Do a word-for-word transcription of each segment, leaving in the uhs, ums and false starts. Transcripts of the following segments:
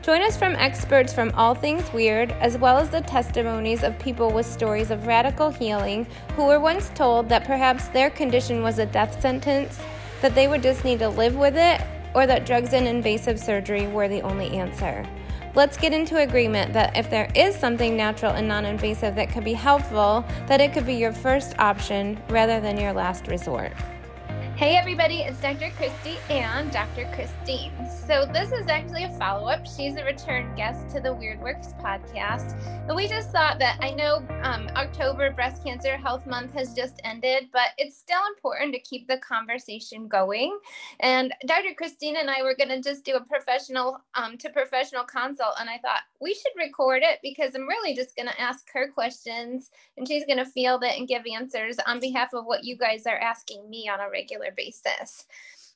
Join us from experts from All Things Weird, as well as the testimonies of people with stories of radical healing who were once told that perhaps their condition was a death sentence, that they would just need to live with it, or that drugs and invasive surgery were the only answer. Let's get into agreement that if there is something natural and non-invasive that could be helpful, that it could be your first option rather than your last resort. Hey everybody, it's Doctor Christy and Doctor Christine. So this is actually a follow-up. She's a return guest to the Weird Works podcast. And we just thought that, I know um, October Breast Cancer Health Month has just ended, but it's still important to keep the conversation going. And Doctor Christine and I were gonna just do a professional um, to professional consult. And I thought we should record it because I'm really just gonna ask her questions and she's gonna field it and give answers on behalf of what you guys are asking me on a regular basis.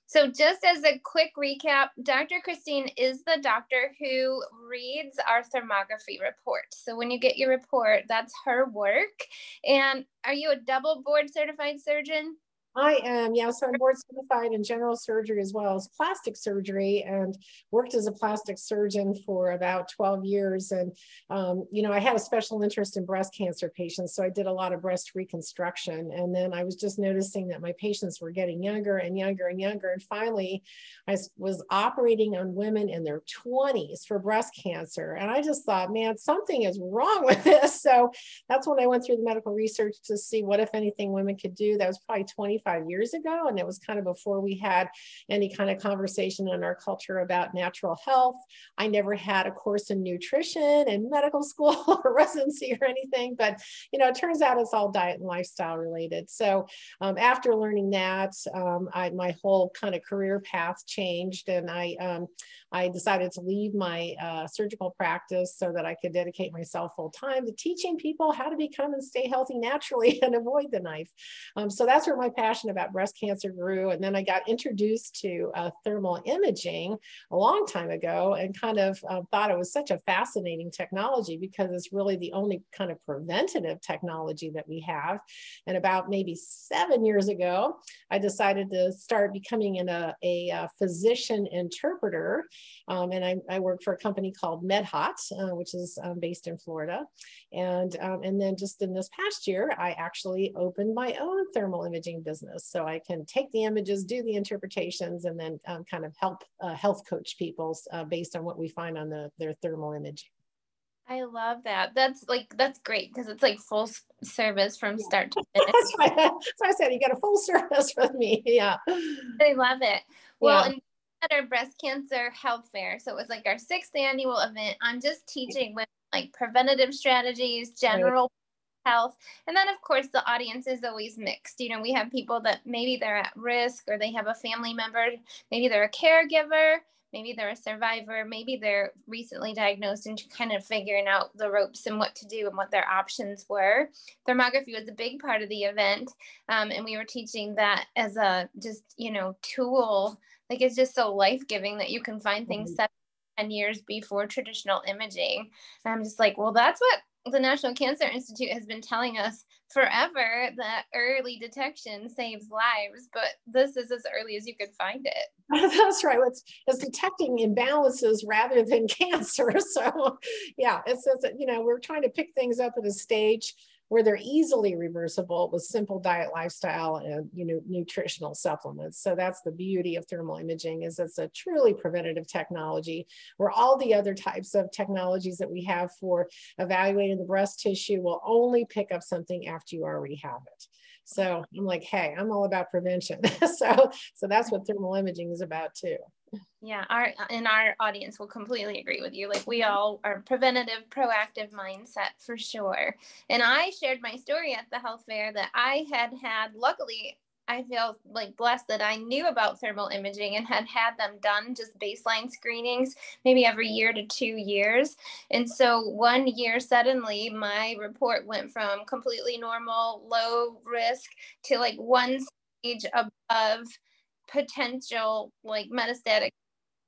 So just as a quick recap, Doctor Christine is the doctor who reads our thermography report. So when you get your report, that's her work. And are you a double board certified surgeon? I am, yeah. So I'm board certified in general surgery as well as plastic surgery, and worked as a plastic surgeon for about twelve years. And, um, you know, I had a special interest in breast cancer patients. So I did a lot of breast reconstruction. And then I was just noticing that my patients were getting younger and younger and younger. And finally, I was operating on women in their twenties for breast cancer. And I just thought, man, something is wrong with this. So that's when I went through the medical research to see what, if anything, women could do. That was probably twenty-five years ago. And it was kind of before we had any kind of conversation in our culture about natural health. I never had a course in nutrition and medical school or residency or anything, but, you know, it turns out it's all diet and lifestyle related. So um, after learning that, um, I, my whole kind of career path changed, and I, um, I decided to leave my uh, surgical practice so that I could dedicate myself full time to teaching people how to become and stay healthy naturally and avoid the knife. Um, so that's where my passion Passion about breast cancer grew. And then I got introduced to uh, thermal imaging a long time ago, and kind of uh, thought it was such a fascinating technology because it's really the only kind of preventative technology that we have. And about maybe seven years ago, I decided to start becoming an, a, a physician interpreter. Um, and I, I work for a company called MedHot, uh, which is um, based in Florida. And, um, and then just in this past year, I actually opened my own thermal imaging business. Business. So I can take the images, do the interpretations, and then um, kind of help uh, health coach people uh, based on what we find on the, their thermal imaging. I love that. That's like, that's great because it's like full service from start to finish. That's right. That's what I said. You got a full service with me. Yeah. I love it. Well, yeah. And at our breast cancer health fair, so it was like our sixth annual event. I'm just teaching women like preventative strategies, general. Right. Health. And then of course the audience is always mixed. You know, we have people that maybe they're at risk, or they have a family member, maybe they're a caregiver, maybe they're a survivor, maybe they're recently diagnosed and kind of figuring out the ropes and what to do and what their options were. Thermography was a big part of the event. Um, and we were teaching that as a just, you know, tool. Like, it's just so life-giving that you can find things seven, ten years before traditional imaging. And I'm just like, well, that's what the National Cancer Institute has been telling us forever, that early detection saves lives, but this is as early as you could find it. That's right. It's, it's detecting imbalances rather than cancer. So yeah, it says that, you know, we're trying to pick things up at a stage where they're easily reversible with simple diet, lifestyle, and, you know, nutritional supplements. So that's the beauty of thermal imaging, is it's a truly preventative technology, where all the other types of technologies that we have for evaluating the breast tissue will only pick up something after you already have it. So I'm like, hey, I'm all about prevention. so, so that's what thermal imaging is about too. Yeah, our and our audience will completely agree with you. Like, we all are preventative, proactive mindset for sure. And I shared my story at the health fair that I had had, luckily, I feel like blessed that I knew about thermal imaging and had had them done, just baseline screenings, maybe every year to two years. And so one year suddenly my report went from completely normal, low risk to like one stage above potential like metastatic.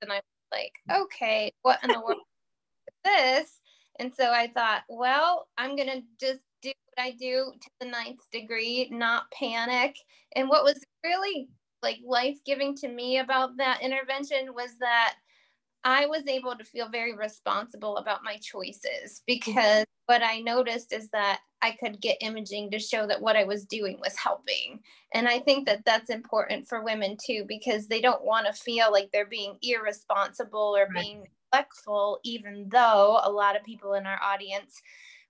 And I was like, okay, what in the world is this? And so I thought, well, I'm going to just do what I do to the ninth degree, not panic. And what was really like life-giving to me about that intervention was that I was able to feel very responsible about my choices, because what I noticed is that I could get imaging to show that what I was doing was helping. And I think that that's important for women too, because they don't want to feel like they're being irresponsible or right. being neglectful, even though a lot of people in our audience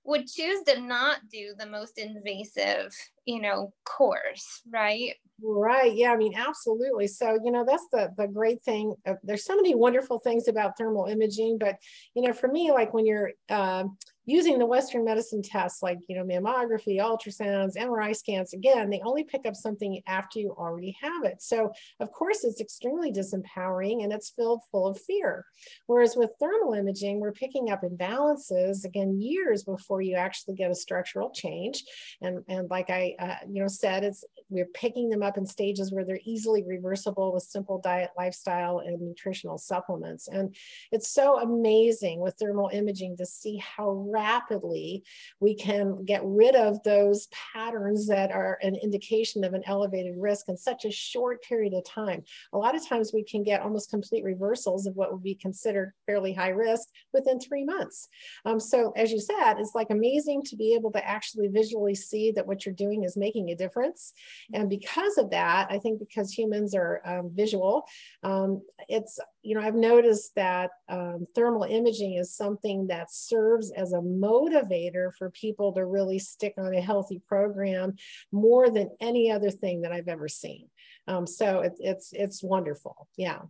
would choose to not do the most invasive, you know, course, right? Right. Yeah. I mean, absolutely. So, you know, that's the, the great thing. There's so many wonderful things about thermal imaging, but, you know, for me, like when you're uh, using the Western medicine tests, like, you know, mammography, ultrasounds, M R I scans, again, they only pick up something after you already have it. So of course it's extremely disempowering and it's filled full of fear. Whereas with thermal imaging, we're picking up imbalances, again, years before you actually get a structural change. And, and like I, uh, you know, said, it's, we're picking them up in stages where they're easily reversible with simple diet, lifestyle, and nutritional supplements. And it's so amazing with thermal imaging to see how rapidly we can get rid of those patterns that are an indication of an elevated risk in such a short period of time. A lot of times we can get almost complete reversals of what would be considered fairly high risk within three months. Um, so as you said, it's like amazing to be able to actually visually see that what you're doing is making a difference. And because of that, I think because humans are um, visual, um, it's, you know, I've noticed that um, thermal imaging is something that serves as a motivator for people to really stick on a healthy program more than any other thing that I've ever seen. Um, so it, it's, it's wonderful. Yeah.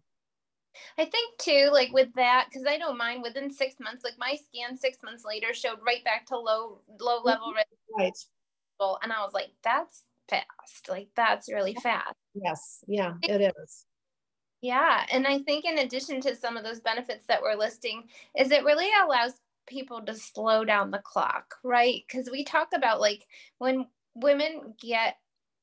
I think too, like with that, because I don't mind within six months, like my scan six months later showed right back to low, low level risk. Right. And I was like, that's fast. Like that's really fast. Yes. Yeah, it is. Yeah. And I think in addition to some of those benefits that we're listing is it really allows people to slow down the clock, right? Because we talk about like when women get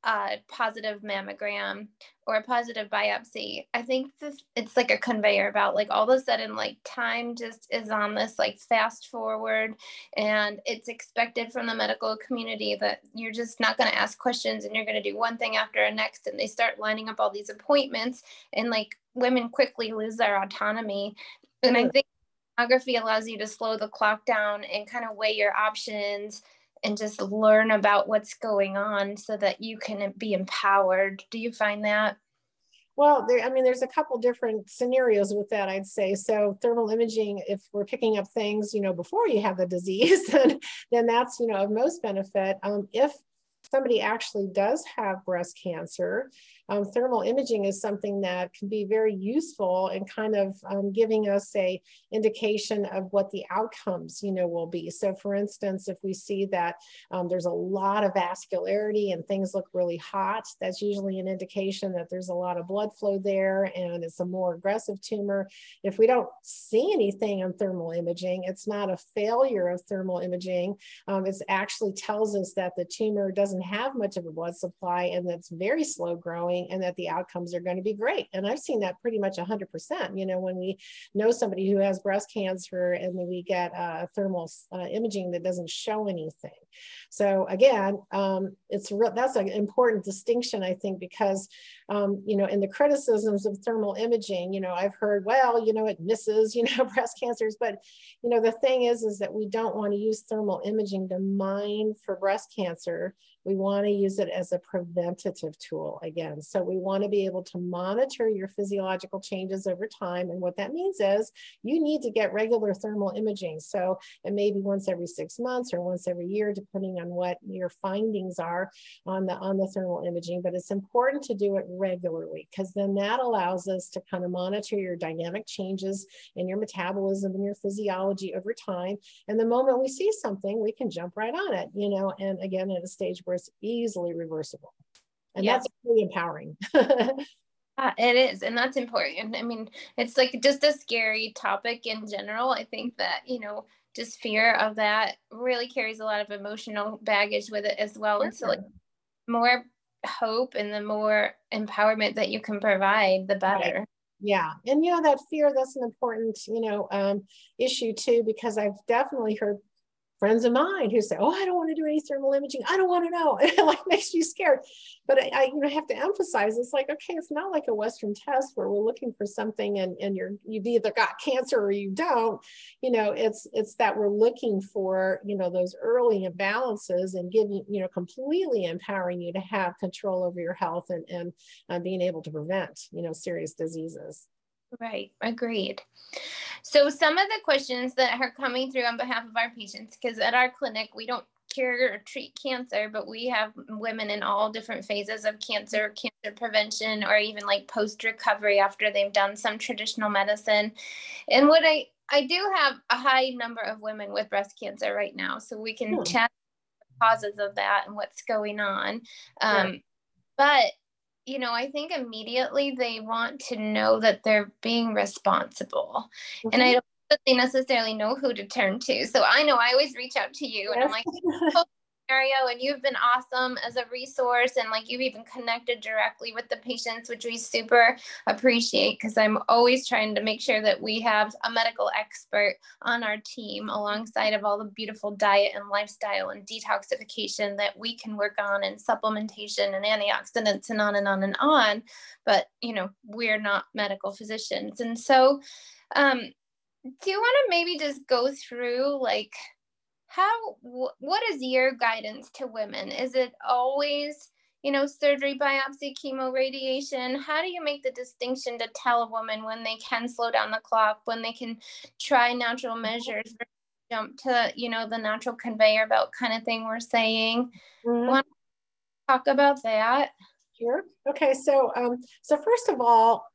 a positive mammogram or a positive biopsy, I think this, it's like a conveyor belt, like all of a sudden, like time just is on this like fast forward, and it's expected from the medical community that you're just not going to ask questions and you're going to do one thing after the next. And they start lining up all these appointments, and like women quickly lose their autonomy. And I think mammography allows you to slow the clock down and kind of weigh your options and just learn about what's going on so that you can be empowered. Do you find that? Well, there, I mean, there's a couple different scenarios with that, I'd say. So thermal imaging, if we're picking up things, you know, before you have the disease, then, then that's, you know, of most benefit. Um, if somebody actually does have breast cancer, um, thermal imaging is something that can be very useful in kind of um, giving us a indication of what the outcomes, you know, will be. So for instance, if we see that um, there's a lot of vascularity and things look really hot, that's usually an indication that there's a lot of blood flow there and it's a more aggressive tumor. If we don't see anything on thermal imaging, it's not a failure of thermal imaging. Um, it actually tells us that the tumor doesn't have much of a blood supply and that's very slow growing and that the outcomes are going to be great. And I've seen that pretty much one hundred percent, you know, when we know somebody who has breast cancer and then we get uh, thermal uh, imaging that doesn't show anything. So again, um, it's re- that's an important distinction, I think, because, um, you know, in the criticisms of thermal imaging, you know, I've heard, well, you know, it misses, you know, breast cancers, but, you know, the thing is, is that we don't want to use thermal imaging to mine for breast cancer. We want to use it as a preventative tool again. So we want to be able to monitor your physiological changes over time. And what that means is you need to get regular thermal imaging. So it may be once every six months or once every year, depending on what your findings are on the, on the thermal imaging. But it's important to do it regularly, because then that allows us to kind of monitor your dynamic changes in your metabolism and your physiology over time. And the moment we see something, we can jump right on it, you know, and again, at a stage where it's easily reversible. And yeah. that's really empowering. Uh, it is. And that's important. I mean, it's like just a scary topic in general. I think that, you know, just fear of that really carries a lot of emotional baggage with it as well. Sure. And so like more hope and the more empowerment that you can provide, the better. Right. Yeah. And, you know, that fear, that's an important, you know, um, issue too, because I've definitely heard friends of mine who say, oh, I don't want to do any thermal imaging. I don't want to know. And it like makes you scared. But I, I you know, have to emphasize, it's like, okay, it's not like a Western test where we're looking for something and, and you're, you've either got cancer or you don't, you know, it's, it's that we're looking for, you know, those early imbalances and giving, you know, completely empowering you to have control over your health and, and uh, being able to prevent, you know, serious diseases. Right. Agreed. So some of the questions that are coming through on behalf of our patients, because at our clinic, we don't cure or treat cancer, but we have women in all different phases of cancer, cancer prevention, or even like post-recovery after they've done some traditional medicine. And what I, I do have a high number of women with breast cancer right now, so we can hmm. chat the causes of that and what's going on. Um, right. But you know, I think immediately they want to know that they're being responsible. Mm-hmm. And I don't think they necessarily know who to turn to. So I know I always reach out to you and I'm like, scenario, and you've been awesome as a resource. And like, you've even connected directly with the patients, which we super appreciate, because I'm always trying to make sure that we have a medical expert on our team alongside of all the beautiful diet and lifestyle and detoxification that we can work on, and supplementation and antioxidants and on and on and on. But, you know, we're not medical physicians. And so um, do you want to maybe just go through like, How, wh- what is your guidance to women? Is it always, you know, surgery, biopsy, chemo, radiation? How do you make the distinction to tell a woman when they can slow down the clock, when they can try natural measures, jump to, you know, the natural conveyor belt kind of thing we're saying? Mm-hmm. Want to talk about that? Sure. Okay. So, um, so first of all,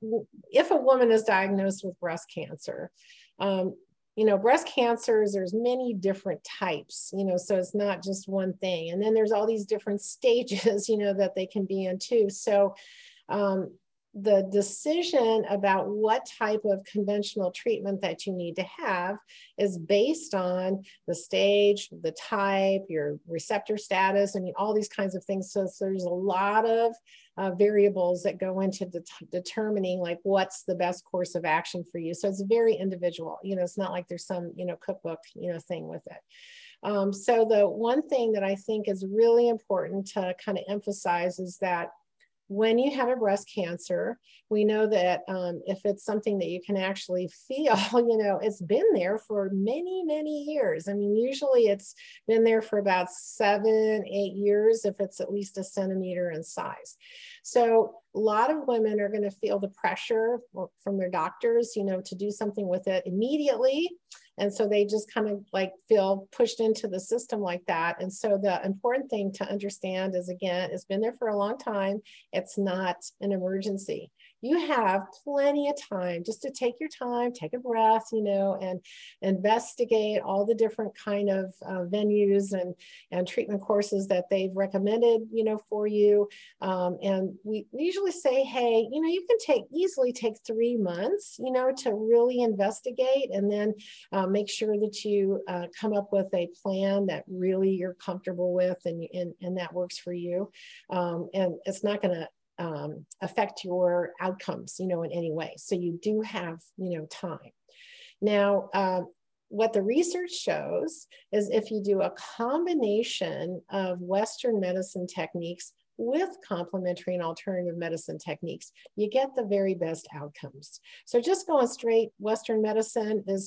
if a woman is diagnosed with breast cancer, um, you know, breast cancers, there's many different types, you know, so it's not just one thing. And then there's all these different stages, you know, that they can be in too. So um, the decision about what type of conventional treatment that you need to have is based on the stage, the type, your receptor status, I mean, all these kinds of things. So, so there's a lot of Uh, variables that go into det- determining like what's the best course of action for you. So it's very individual, you know, it's not like there's some, you know, cookbook, you know, thing with it. Um, so the one thing that I think is really important to kind of emphasize is that when you have a breast cancer, we know that um, if it's something that you can actually feel, you know, it's been there for many, many years. I mean, usually it's been there for about seven, eight years, if it's at least a centimeter in size. So a lot of women are going to feel the pressure from their doctors, you know, to do something with it immediately. And so they just kind of like feel pushed into the system like that. And so the important thing to understand is, again, it's been there for a long time. It's not an emergency. You have plenty of time just to take your time, take a breath, you know, and investigate all the different kind of uh, venues and, and treatment courses that they've recommended, you know, for you. Um, and we, we usually say, hey, you know, you can take easily take three months, you know, to really investigate, and then uh, make sure that you uh, come up with a plan that really you're comfortable with and, and, and that works for you. Um, and it's not going to Um, affect your outcomes, you know, in any way. So you do have, you know, time. Now, uh, what the research shows is if you do a combination of Western medicine techniques with complementary and alternative medicine techniques, you get the very best outcomes. So just going straight Western medicine is,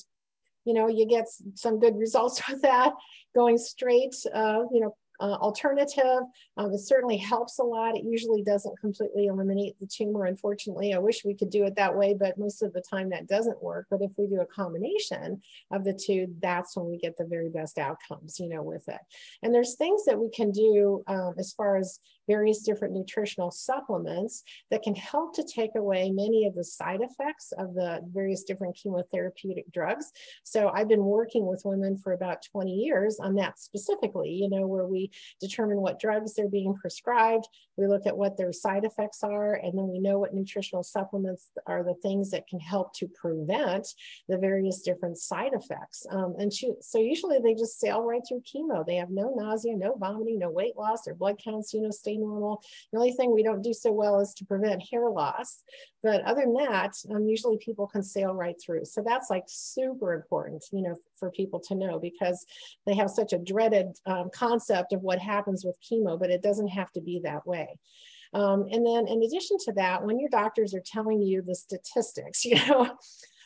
you know, you get some good results with that. Going straight, uh, you know, Uh, alternative, um, it certainly helps a lot. It usually doesn't completely eliminate the tumor, unfortunately. I wish we could do it that way, but most of the time that doesn't work. But if we do a combination of the two, that's when we get the very best outcomes, you know, with it. And there's things that we can do um, as far as various different nutritional supplements that can help to take away many of the side effects of the various different chemotherapeutic drugs. So I've been working with women for about twenty years on that specifically, you know, where we We determine what drugs they're being prescribed. We look at what their side effects are, and then we know what nutritional supplements are the things that can help to prevent the various different side effects. Um, and she, so usually they just sail right through chemo. They have no nausea, no vomiting, no weight loss, their blood counts, you know, stay normal. The only thing we don't do so well is to prevent hair loss. But other than that, um, usually people can sail right through. So that's like super important, you know, for people to know, because they have such a dreaded um, concept of what happens with chemo, but it doesn't have to be that way. Um, and then in addition to that, when your doctors are telling you the statistics, you know,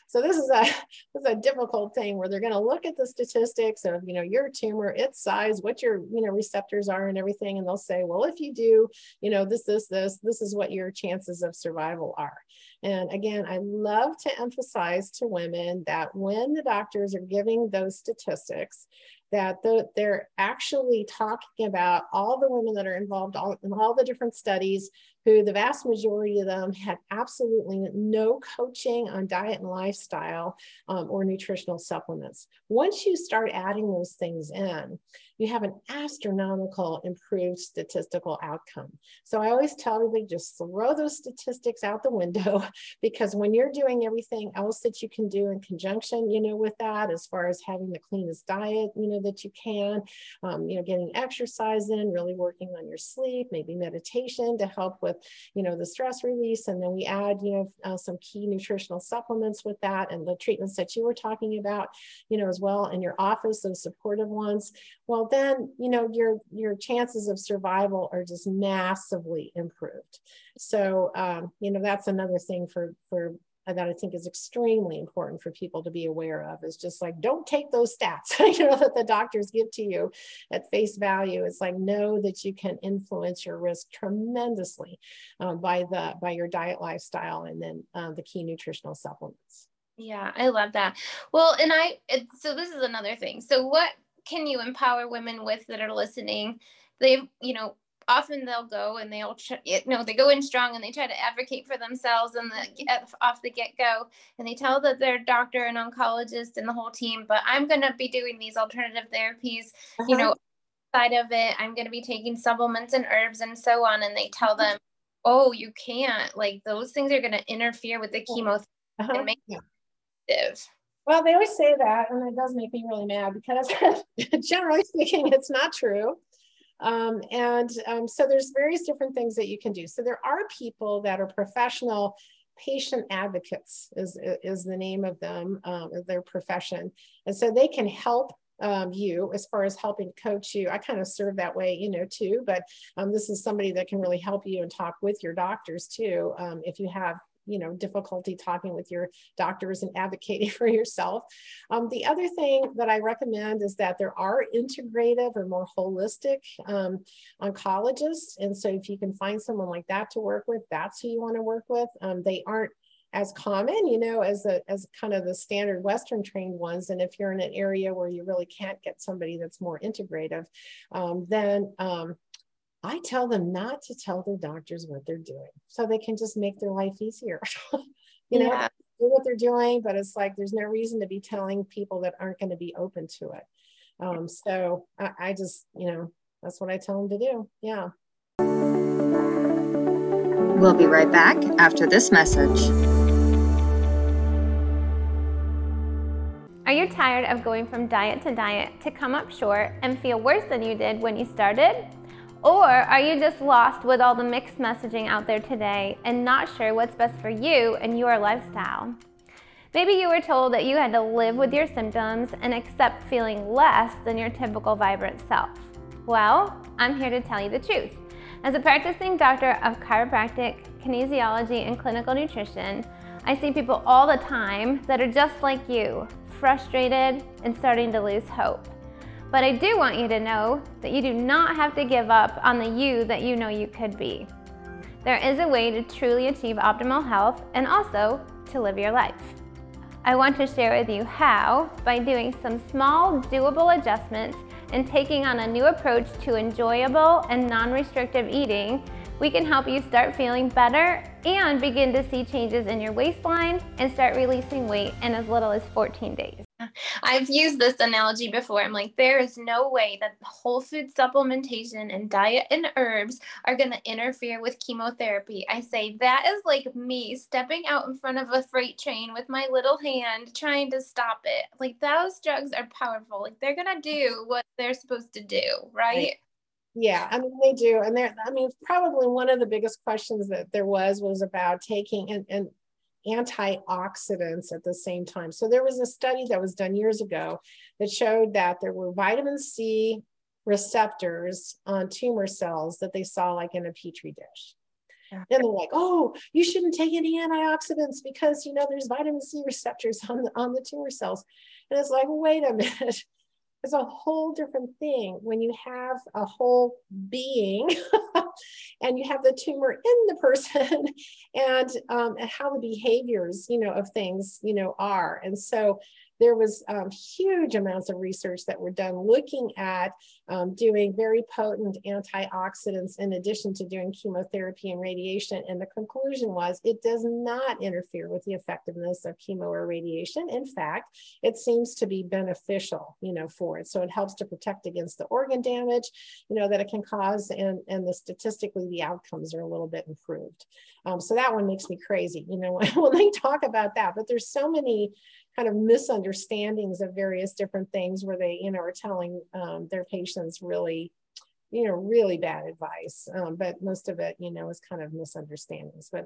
so this is a, this is a difficult thing where they're going to look at the statistics of, you know, your tumor, its size, what your, you know, receptors are and everything. And they'll say, well, if you do, you know, this, this, this, this is what your chances of survival are. And again, I love to emphasize to women that when the doctors are giving those statistics, that they're actually talking about all the women that are involved in all the different studies, who the vast majority of them had absolutely no coaching on diet and lifestyle um, or nutritional supplements. Once you start adding those things in, you have an astronomical improved statistical outcome. So I always tell everybody, just throw those statistics out the window, because when you're doing everything else that you can do in conjunction, you know, with that, as far as having the cleanest diet, you know, that you can, um, you know, getting exercise in, really working on your sleep, maybe meditation to help with, you know, the stress release. And then we add, you know, uh, some key nutritional supplements with that, and the treatments that you were talking about, you know, as well in your office, those supportive ones. Well, then, you know, your, your chances of survival are just massively improved. So, um, you know, that's another thing for, for that I think is extremely important for people to be aware of, is just like, don't take those stats, you know, that the doctors give to you at face value. It's like, know that you can influence your risk tremendously um, by the, by your diet, lifestyle, and then uh, the key nutritional supplements. Yeah, I love that. Well, and I, it, so this is another thing. So what can you empower women with that are listening? They, you know, often they'll go and they'll, you know, they go in strong and they try to advocate for themselves and the, off the get-go, and they tell that their doctor and oncologist and the whole team, but I'm going to be doing these alternative therapies, uh-huh. you know, side of it, I'm going to be taking supplements and herbs and so on. And they tell them, oh, you can't, like, those things are going to interfere with the chemotherapy uh-huh. and make it effective. Well, they always say that, and it does make me really mad, because generally speaking, it's not true. Um, and um, so there's various different things that you can do. So there are people that are professional patient advocates is, is the name of them, um, their profession. And so they can help Um, you as far as helping coach you. I kind of serve that way, you know, too, but um, this is somebody that can really help you and talk with your doctors too. Um, if you have, you know, difficulty talking with your doctors and advocating for yourself. Um, the other thing that I recommend is that there are integrative or more holistic um, oncologists. And so if you can find someone like that to work with, that's who you want to work with. Um, they aren't as common, you know, as the, as kind of the standard Western trained ones. And if you're in an area where you really can't get somebody that's more integrative, um, then um, I tell them not to tell their doctors what they're doing, so they can just make their life easier, you know, yeah. do what they're doing, but it's like, there's no reason to be telling people that aren't going to be open to it. Um, so I, I just, you know, that's what I tell them to do. Yeah. We'll be right back after this message. Are you tired of going from diet to diet to come up short and feel worse than you did when you started? Or are you just lost with all the mixed messaging out there today and not sure what's best for you and your lifestyle? Maybe you were told that you had to live with your symptoms and accept feeling less than your typical vibrant self. Well, I'm here to tell you the truth. As a practicing doctor of chiropractic, kinesiology, and clinical nutrition, I see people all the time that are just like you, frustrated and starting to lose hope. But I do want you to know that you do not have to give up on the you that you know you could be. There is a way to truly achieve optimal health and also to live your life. I want to share with you how by doing some small, doable adjustments and taking on a new approach to enjoyable and non-restrictive eating, we can help you start feeling better and begin to see changes in your waistline and start releasing weight in as little as fourteen days. I've used this analogy before. I'm like, there is no way that whole food supplementation and diet and herbs are going to interfere with chemotherapy. I say that is like me stepping out in front of a freight train with my little hand trying to stop it. Like, those drugs are powerful. Like, they're going to do what they're supposed to do, right? Right. Yeah, I mean, they do. And there, I mean, probably one of the biggest questions that there was, was about taking and, and antioxidants at the same time. So there was a study that was done years ago that showed that there were vitamin C receptors on tumor cells that they saw like in a petri dish. Yeah. And they're like, oh, you shouldn't take any antioxidants because, you know, there's vitamin C receptors on the, on the tumor cells. And it's like, wait a minute. It's a whole different thing when you have a whole being and you have the tumor in the person and, um, and how the behaviors, you know, of things, you know, are. And so there was um, huge amounts of research that were done looking at um, doing very potent antioxidants in addition to doing chemotherapy and radiation. And the conclusion was it does not interfere with the effectiveness of chemo or radiation. In fact, it seems to be beneficial, you know, for it. So it helps to protect against the organ damage, you know, that it can cause. And, and the statistically, the outcomes are a little bit improved. Um, so that one makes me crazy, you know, when they talk about that. But there's so many kind of misunderstandings of various different things where they, you know, are telling um, their patients really, you know, really bad advice. Um, but most of it, you know, is kind of misunderstandings. But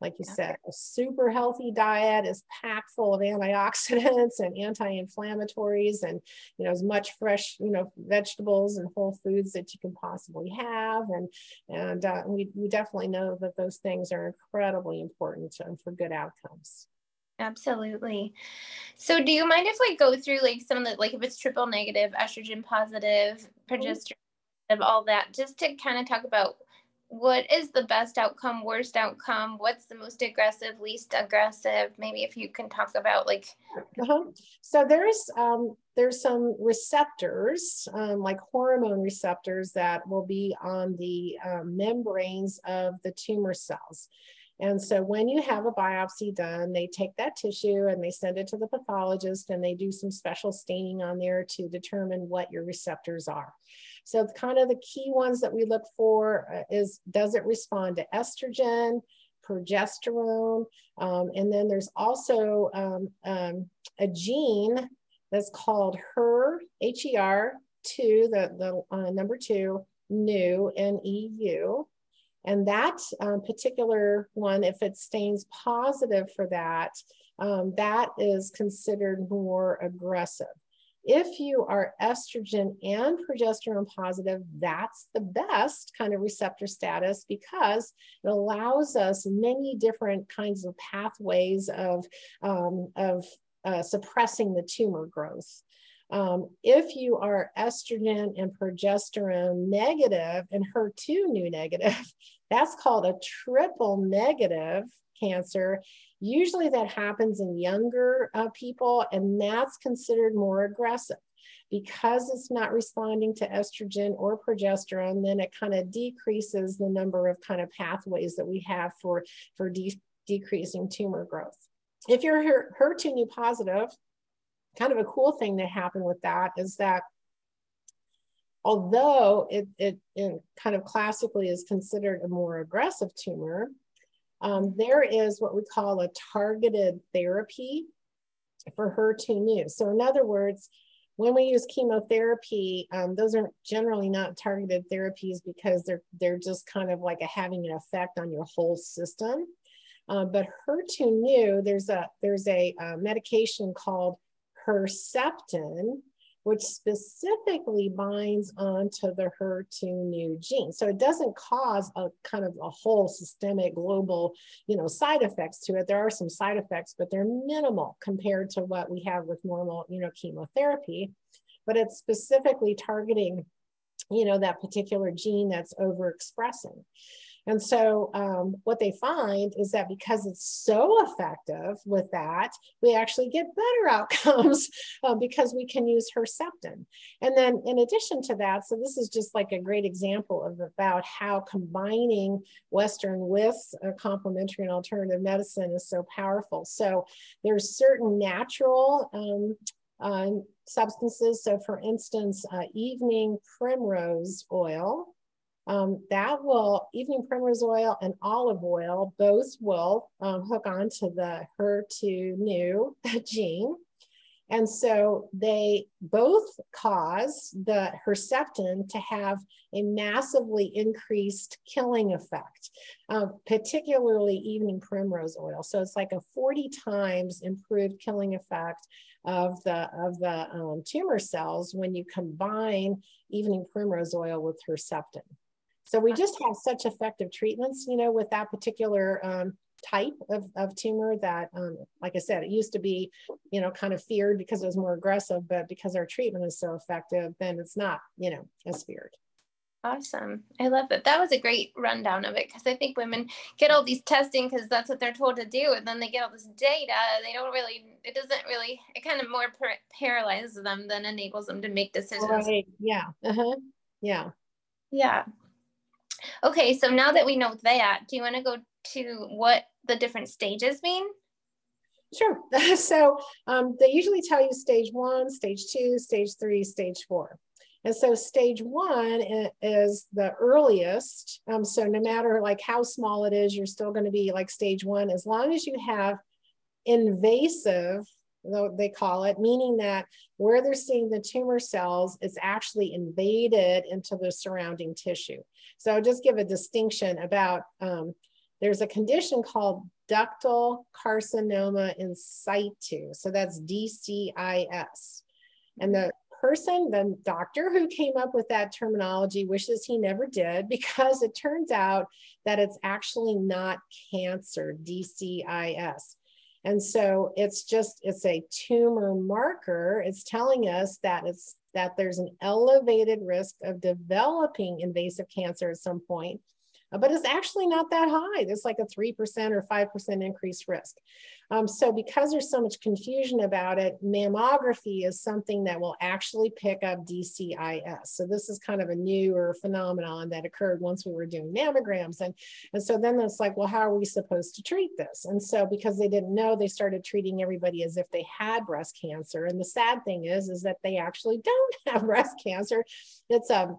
like you said, a super healthy diet is packed full of antioxidants and anti-inflammatories and, you know, as much fresh, you know, vegetables and whole foods that you can possibly have. And, and uh, we, we definitely know that those things are incredibly important and for good outcomes. Absolutely. So do you mind if I go through like some of the, like if it's triple negative, estrogen positive, progesterone, all that, just to kind of talk about what is the best outcome, worst outcome, what's the most aggressive, least aggressive, maybe if you can talk about like. Uh-huh. So there's, um, there's some receptors, um, like hormone receptors that will be on the um, membranes of the tumor cells. And so when you have a biopsy done, they take that tissue and they send it to the pathologist and they do some special staining on there to determine what your receptors are. So kind of the key ones that we look for is, does it respond to estrogen, progesterone? Um, and then there's also um, um, a gene that's called H E R, H E R two, the, the uh, number two, new, N E U. And that um, particular one, if it stains positive for that, um, that is considered more aggressive. If you are estrogen and progesterone positive, that's the best kind of receptor status because it allows us many different kinds of pathways of, um, of uh, suppressing the tumor growth. Um, if you are estrogen and progesterone negative and H E R two new negative, that's called a triple negative cancer. Usually that happens in younger uh, people, and that's considered more aggressive. Because it's not responding to estrogen or progesterone, then it kind of decreases the number of kind of pathways that we have for, for de- decreasing tumor growth. If you're H E R two new positive, kind of a cool thing that happened with that is that although it, it, it kind of classically is considered a more aggressive tumor, um, there is what we call a targeted therapy for H E R two new. So in other words, when we use chemotherapy, um, those are generally not targeted therapies because they're, they're just kind of like a, having an effect on your whole system. Uh, but H E R two new, there's a, there's a uh, medication called Herceptin, which specifically binds onto the H E R two new gene. So it doesn't cause a kind of a whole systemic global, you know, side effects to it. There are some side effects, but they're minimal compared to what we have with normal, you know, chemotherapy, but it's specifically targeting, you know, that particular gene that's overexpressing. And so um, what they find is that because it's so effective with that, we actually get better outcomes uh, because we can use Herceptin. And then in addition to that, so this is just like a great example of about how combining Western with uh, complementary and alternative medicine is so powerful. So there's certain natural um, um, substances. So for instance, uh, evening primrose oil, um, that will, evening primrose oil and olive oil, both will um, hook onto the H E R two new gene. And so they both cause the Herceptin to have a massively increased killing effect, uh, particularly evening primrose oil. So it's like a forty times improved killing effect of the, of the um, tumor cells when you combine evening primrose oil with Herceptin. So we just have such effective treatments, you know, with that particular um, type of, of tumor that, um, like I said, it used to be, you know, kind of feared because it was more aggressive, but because our treatment is so effective, then it's not, you know, as feared. Awesome. I love it. That was a great rundown of it, because I think women get all these testing because that's what they're told to do. And then they get all this data and they don't really, it doesn't really, it kind of more par- paralyzes them than enables them to make decisions. Right. Yeah. Uh-huh. Yeah. Yeah. Okay. So now that we know that, do you want to go to what the different stages mean? Sure. So um, they usually tell you stage one, stage two, stage three, stage four. And so stage one is the earliest. Um, so no matter like how small it is, you're still going to be like stage one, as long as you have invasive, they call it, meaning that where they're seeing the tumor cells, it's actually invaded into the surrounding tissue. So I'll just give a distinction about um, there's a condition called ductal carcinoma in situ. So that's D C I S. And the person, the doctor who came up with that terminology wishes he never did, because it turns out that it's actually not cancer, D C I S. And so it's just, it's a tumor marker. It's telling us that it's, that there's an elevated risk of developing invasive cancer at some point, but it's actually not that high. There's like a three percent or five percent increased risk. Um, so because there's so much confusion about it, mammography is something that will actually pick up D C I S. So this is kind of a newer phenomenon that occurred once we were doing mammograms. And, and so then it's like, well, how are we supposed to treat this? And so because they didn't know, they started treating everybody as if they had breast cancer. And the sad thing is, is that they actually don't have breast cancer. It's a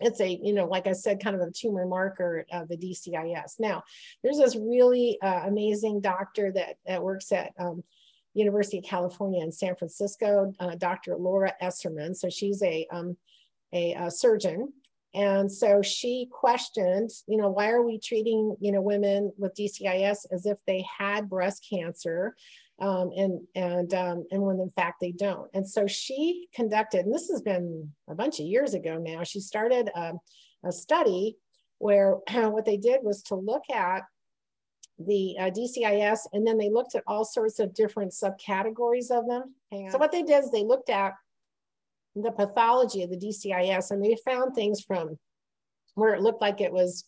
It's a, you know, like I said, kind of a tumor marker of the D C I S. Now, there's this really uh, amazing doctor that, that works at um, University of California in San Francisco, uh, Doctor Laura Esserman. So she's a, um, a, a surgeon. And so she questioned, you know, why are we treating, you know, women with D C I S as if they had breast cancer? Um, and and um, and when in fact they don't. And so she conducted, and this has been a bunch of years ago now, she started a, a study where uh, what they did was to look at the uh, D C I S, and then they looked at all sorts of different subcategories of them. So what they did is they looked at the pathology of the D C I S, and they found things from where it looked like it was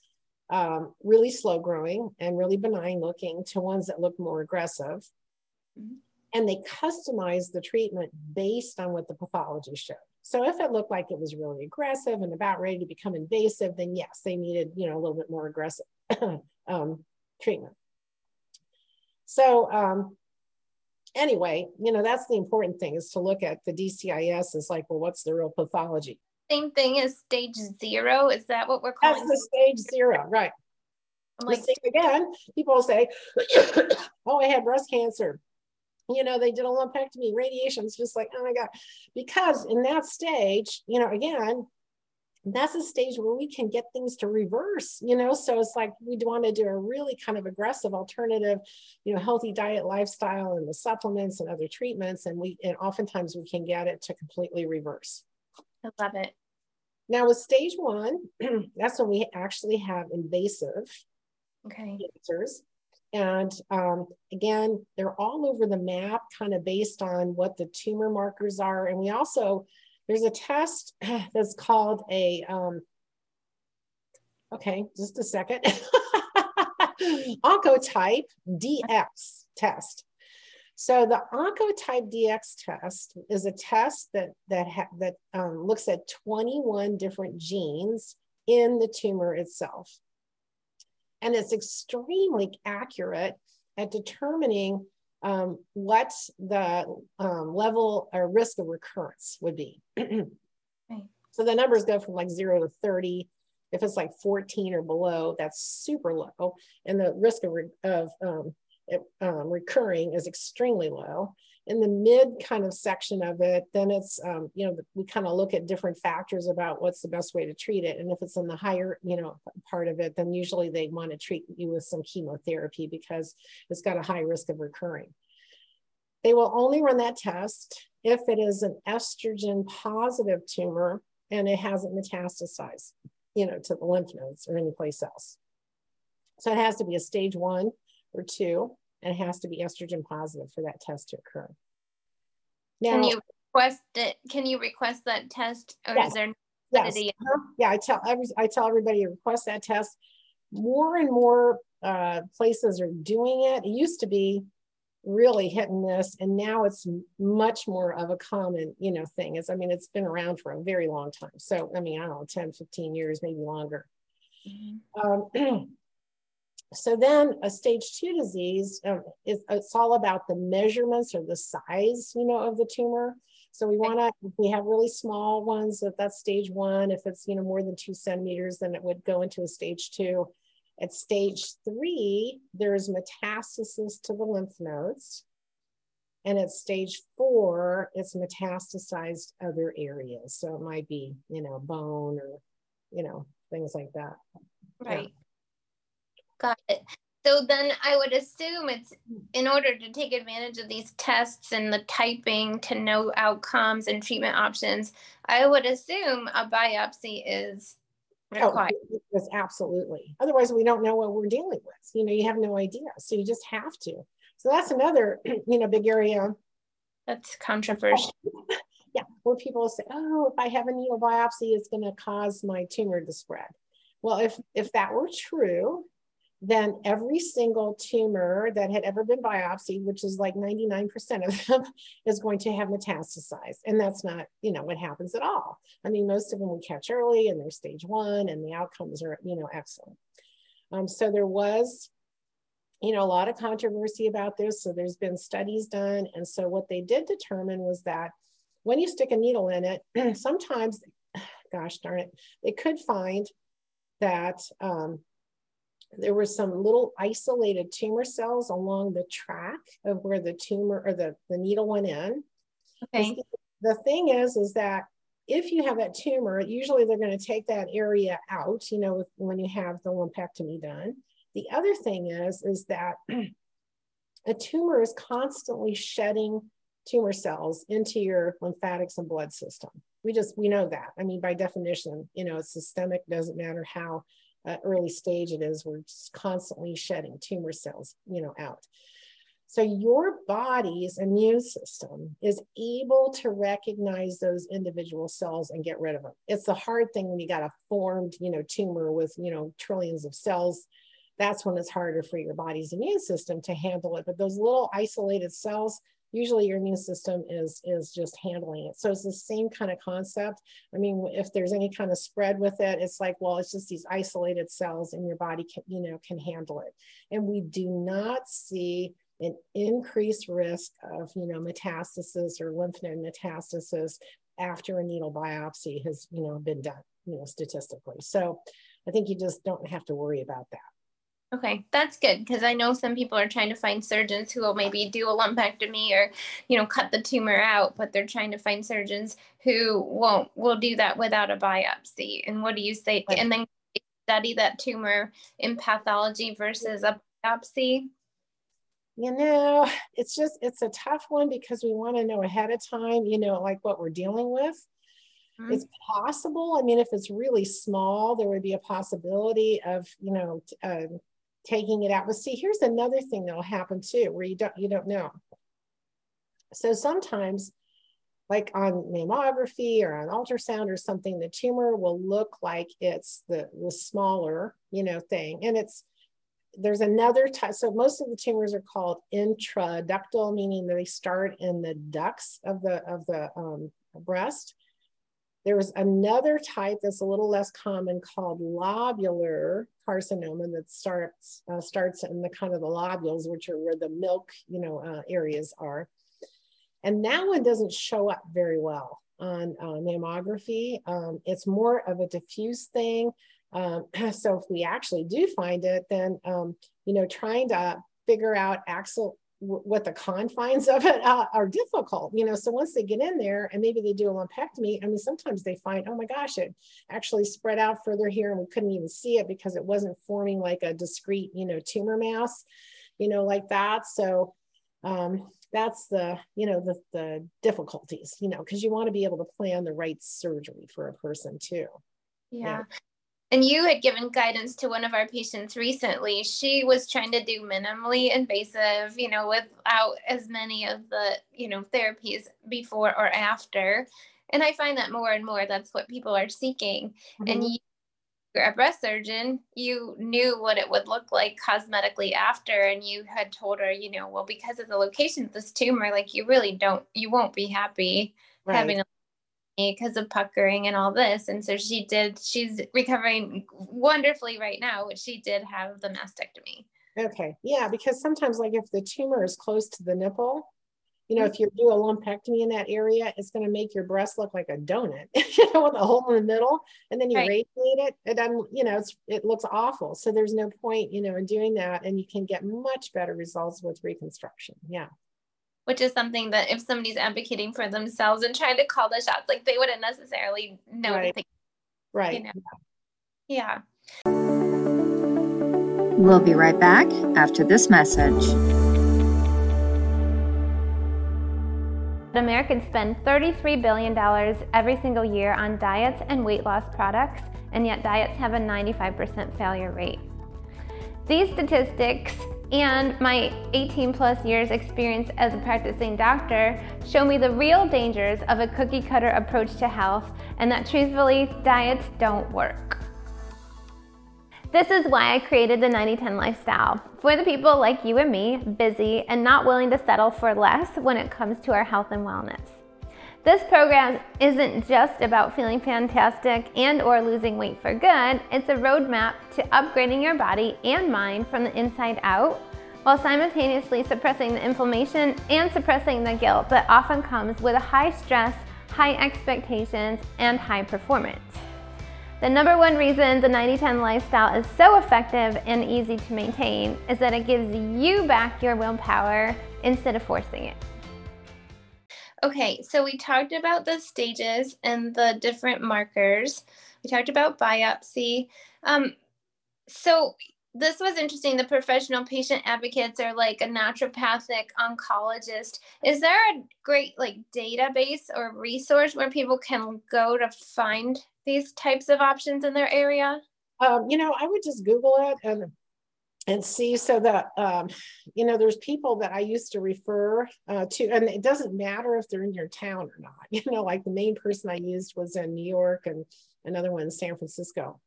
um, really slow growing and really benign looking to ones that looked more aggressive. And they customized the treatment based on what the pathology showed. So if it looked like it was really aggressive and about ready to become invasive, then yes, they needed, you know, a little bit more aggressive um, treatment. So um, anyway, you know, that's the important thing, is to look at the D C I S as like, well, what's the real pathology? Same thing as stage zero. Is that what we're calling? That's the stage zero, right? I'm like, again, people say, oh, I had breast cancer. You know, they did a lumpectomy, radiation. It's just like, oh my God. Because in that stage, you know, again, that's a stage where we can get things to reverse, you know? So it's like, we want to do a really kind of aggressive alternative, you know, healthy diet, lifestyle, and the supplements and other treatments. And we, and oftentimes we can get it to completely reverse. I love it. Now with stage one, that's when we actually have invasive okay. cancers. And um, again, they're all over the map, kind of based on what the tumor markers are. And we also, there's a test that's called a, um, okay, just a second, Oncotype D X test. So the Oncotype D X test is a test that, that, ha- that um, looks at twenty-one different genes in the tumor itself. And it's extremely accurate at determining um, what the um, level or risk of recurrence would be. Right. So the numbers go from like zero to thirty. If it's like fourteen or below, that's super low. And the risk of, re of um, it, um, recurring is extremely low. In the mid kind of section of it, then it's, um, you know, we kind of look at different factors about what's the best way to treat it. And if it's in the higher, you know, part of it, then usually they want to treat you with some chemotherapy because it's got a high risk of recurring. They will only run that test if it is an estrogen positive tumor and it hasn't metastasized, you know, to the lymph nodes or any place else. So it has to be a stage one or two. And it has to be estrogen positive for that test to occur. Now, can you request it? Can you request that test? Or yes, is there no validity? Yes. Yeah, I tell every, I tell everybody to request that test. More and more uh, places are doing it. It used to be really hit and miss, and now it's much more of a common, you know, thing. It's, I mean, it's been around for a very long time. So, I mean, I don't know, ten, fifteen years, maybe longer. Mm-hmm. um, So then a stage two disease, um, is, it's all about the measurements or the size, you know, of the tumor. So we want to, if we have really small ones, if that's stage one, if it's, you know, more than two centimeters, then it would go into a stage two. At stage three, there's metastasis to the lymph nodes. And at stage four, it's metastasized other areas. So it might be, you know, bone or, you know, things like that. Right. Yeah. Got it. So then I would assume it's in order to take advantage of these tests and the typing to know outcomes and treatment options, I would assume a biopsy is required. Oh, yes, absolutely. Otherwise, we don't know what we're dealing with. You know, you have no idea. So you just have to. So that's another, you know, big area. That's controversial. Yeah. Where people say, oh, if I have a needle biopsy, it's going to cause my tumor to spread. Well, if, if that were true, then every single tumor that had ever been biopsied, which is like ninety-nine percent of them, is going to have metastasized. And that's not, you know, what happens at all. I mean, most of them we catch early and they're stage one and the outcomes are, you know, excellent. Um, so there was, you know, a lot of controversy about this. So there's been studies done. And so what they did determine was that when you stick a needle in it, sometimes, gosh darn it, they could find that, um, there were some little isolated tumor cells along the track of where the tumor or the, the needle went in. Okay. The thing is, is that if you have that tumor, usually they're going to take that area out, you know, when you have the lumpectomy done. The other thing is, is that a tumor is constantly shedding tumor cells into your lymphatics and blood system. We just, we know that. I mean, by definition, you know, it's systemic, doesn't matter how Uh, early stage it is, we're just constantly shedding tumor cells, you know, out. So your body's immune system is able to recognize those individual cells and get rid of them. It's the hard thing when you got a formed, you know, tumor with, you know, trillions of cells. That's when it's harder for your body's immune system to handle it. But those little isolated cells, usually your immune system is, is just handling it. So it's the same kind of concept. I mean, if there's any kind of spread with it, it's like, well, it's just these isolated cells and your body can, you know, can handle it. And we do not see an increased risk of, you know, metastasis or lymph node metastasis after a needle biopsy has, you know, been done, you know, statistically. So I think you just don't have to worry about that. Okay, that's good, because I know some people are trying to find surgeons who will maybe do a lumpectomy or, you know, cut the tumor out, but they're trying to find surgeons who won't, will do that without a biopsy. And what do you say? Right. And then study that tumor in pathology versus a biopsy? You know, it's just, it's a tough one because we want to know ahead of time, you know, like what we're dealing with. Mm-hmm. It's possible. I mean, if it's really small, there would be a possibility of, you know, uh, taking it out. But see, here's another thing that'll happen too, where you don't, you don't know. So sometimes like on mammography or on ultrasound or something, the tumor will look like it's the, the smaller, you know, thing. And it's, there's another type. So most of the tumors are called intraductal, meaning that they start in the ducts of the, of the um, breast. There's another type that's a little less common called lobular carcinoma that starts uh, starts in the kind of the lobules, which are where the milk, you know, uh, areas are. And that one doesn't show up very well on uh, mammography. Um, it's more of a diffuse thing. Um, so if we actually do find it, then, um, you know, trying to figure out actual, what the confines of it uh, are difficult, you know, so once they get in there and maybe they do a lumpectomy, I mean, sometimes they find, oh my gosh, it actually spread out further here and we couldn't even see it because it wasn't forming like a discrete, you know, tumor mass, you know, like that. So um, that's the, you know, the, the difficulties, you know, because you want to be able to plan the right surgery for a person too. Yeah. yeah. And you had given guidance to one of our patients recently. She was trying to do minimally invasive, you know, without as many of the, you know, therapies before or after. And I find that more and more, that's what people are seeking. Mm-hmm. And you, you're a breast surgeon, you knew what it would look like cosmetically after. And you had told her, you know, well, because of the location of this tumor, like you really don't, you won't be happy right. having a because of puckering and all this. And so she did, she's recovering wonderfully right now, which she did have the mastectomy. Okay. Yeah. Because sometimes like if the tumor is close to the nipple, you know, mm-hmm. if you do a lumpectomy in that area, it's going to make your breast look like a donut you know, with a hole in the middle, and then you right. radiate it. It doesn't, you know, it's, it looks awful. So there's no point, you know, in doing that. And you can get much better results with reconstruction. Yeah. Which is something that if somebody's advocating for themselves and trying to call the shots, like they wouldn't necessarily know. Right. They, right. You know? Yeah. We'll be right back after this message. Americans spend thirty-three billion dollars every single year on diets and weight loss products, and yet diets have a ninety-five percent failure rate. These statistics and my eighteen plus years experience as a practicing doctor show me the real dangers of a cookie cutter approach to health, and that truthfully, diets don't work. This is why I created the ninety ten lifestyle, for the people like you and me, busy and not willing to settle for less when it comes to our health and wellness. This program isn't just about feeling fantastic and or losing weight for good, it's a roadmap to upgrading your body and mind from the inside out, while simultaneously suppressing the inflammation and suppressing the guilt that often comes with a high stress, high expectations, and high performance. The number one reason the ninety ten lifestyle is so effective and easy to maintain is that it gives you back your willpower instead of forcing it. Okay, so we talked about the stages and the different markers. We talked about biopsy. Um, so this was interesting. The professional patient advocates are like a naturopathic oncologist. Is there a great like database or resource where people can go to find these types of options in their area? Um, you know, I would just Google it and And see, so that, um, you know, there's people that I used to refer uh, to, and it doesn't matter if they're in your town or not, you know, like the main person I used was in New York and another one in San Francisco.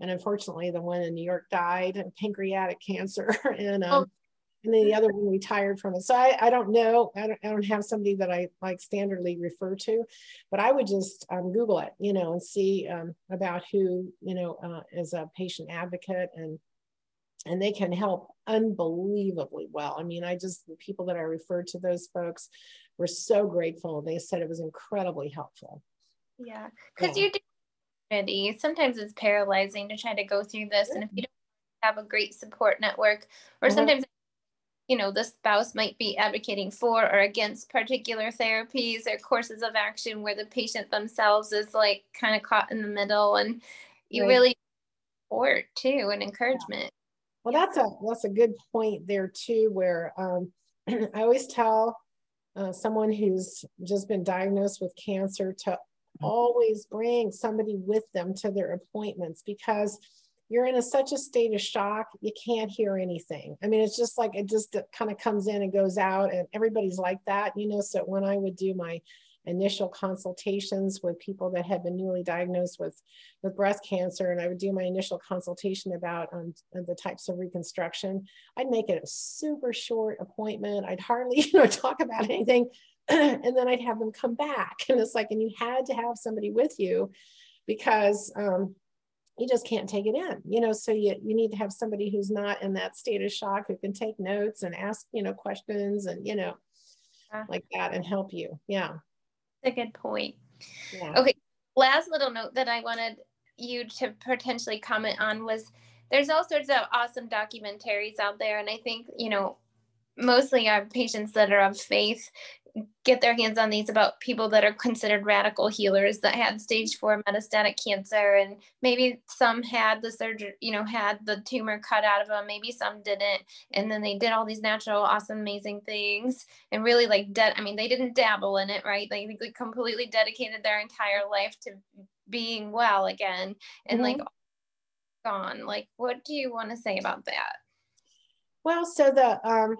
And unfortunately, the one in New York died of pancreatic cancer and, um, oh. and then the other one retired from it. So I, I don't know, I don't, I don't have somebody that I like standardly refer to, but I would just um, Google it, you know, and see um, about who, you know, uh, is a patient advocate, and And they can help unbelievably well. I mean, I just, the people that I referred to, those folks were so grateful. They said it was incredibly helpful. Yeah, because yeah. you do community. Sometimes it's paralyzing to try to go through this. Yeah. And if you don't have a great support network, or uh-huh. sometimes, you know, the spouse might be advocating for or against particular therapies or courses of action where the patient themselves is like kind of caught in the middle, and you right. really support too and encouragement. Yeah. Well, that's a that's a good point there too, where um, I always tell uh, someone who's just been diagnosed with cancer to always bring somebody with them to their appointments, because you're in a, such a state of shock, you can't hear anything. I mean, it's just like, it just kind of comes in and goes out, and everybody's like that, you know. So when I would do my initial consultations with people that had been newly diagnosed with, with breast cancer, and I would do my initial consultation about um, the types of reconstruction, I'd make it a super short appointment. I'd hardly, you know, talk about anything and then I'd have them come back. And it's like, and you had to have somebody with you because um, you just can't take it in, you know, so you, you need to have somebody who's not in that state of shock, who can take notes and ask, you know, questions and, you know, yeah. like that and help you. Yeah. That's a good point. Yeah. Okay. Last little note that I wanted you to potentially comment on was there's all sorts of awesome documentaries out there. And I think, you know, mostly our patients that are of faith get their hands on these about people that are considered radical healers that had stage four metastatic cancer. And maybe some had the surgery, you know, had the tumor cut out of them. Maybe some didn't. And then they did all these natural, awesome, amazing things. And really like, de- I mean, they didn't dabble in it, right? They, they completely dedicated their entire life to being well again. And mm-hmm. like gone. Like, what do you want to say about that? Well, so the, um,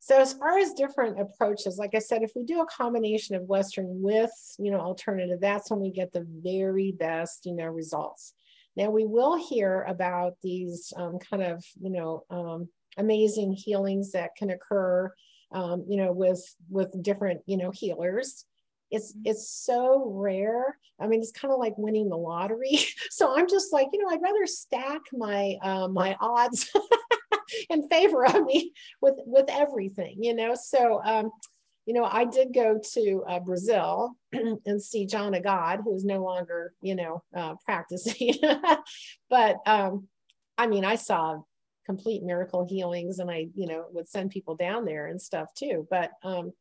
so as far as different approaches, like I said, if we do a combination of Western with, you know, alternative, that's when we get the very best, you know, results. Now we will hear about these um, kind of, you know, um, amazing healings that can occur, um, you know, with, with different, you know, healers. It's, it's so rare. I mean, it's kind of like winning the lottery. So I'm just like, you know, I'd rather stack my, uh, my odds in favor of me with, with everything, you know? So, um, you know, I did go to uh, Brazil and see John of God, who's no longer, you know, uh, practicing, but, um, I mean, I saw complete miracle healings and I, you know, would send people down there and stuff too. But, um,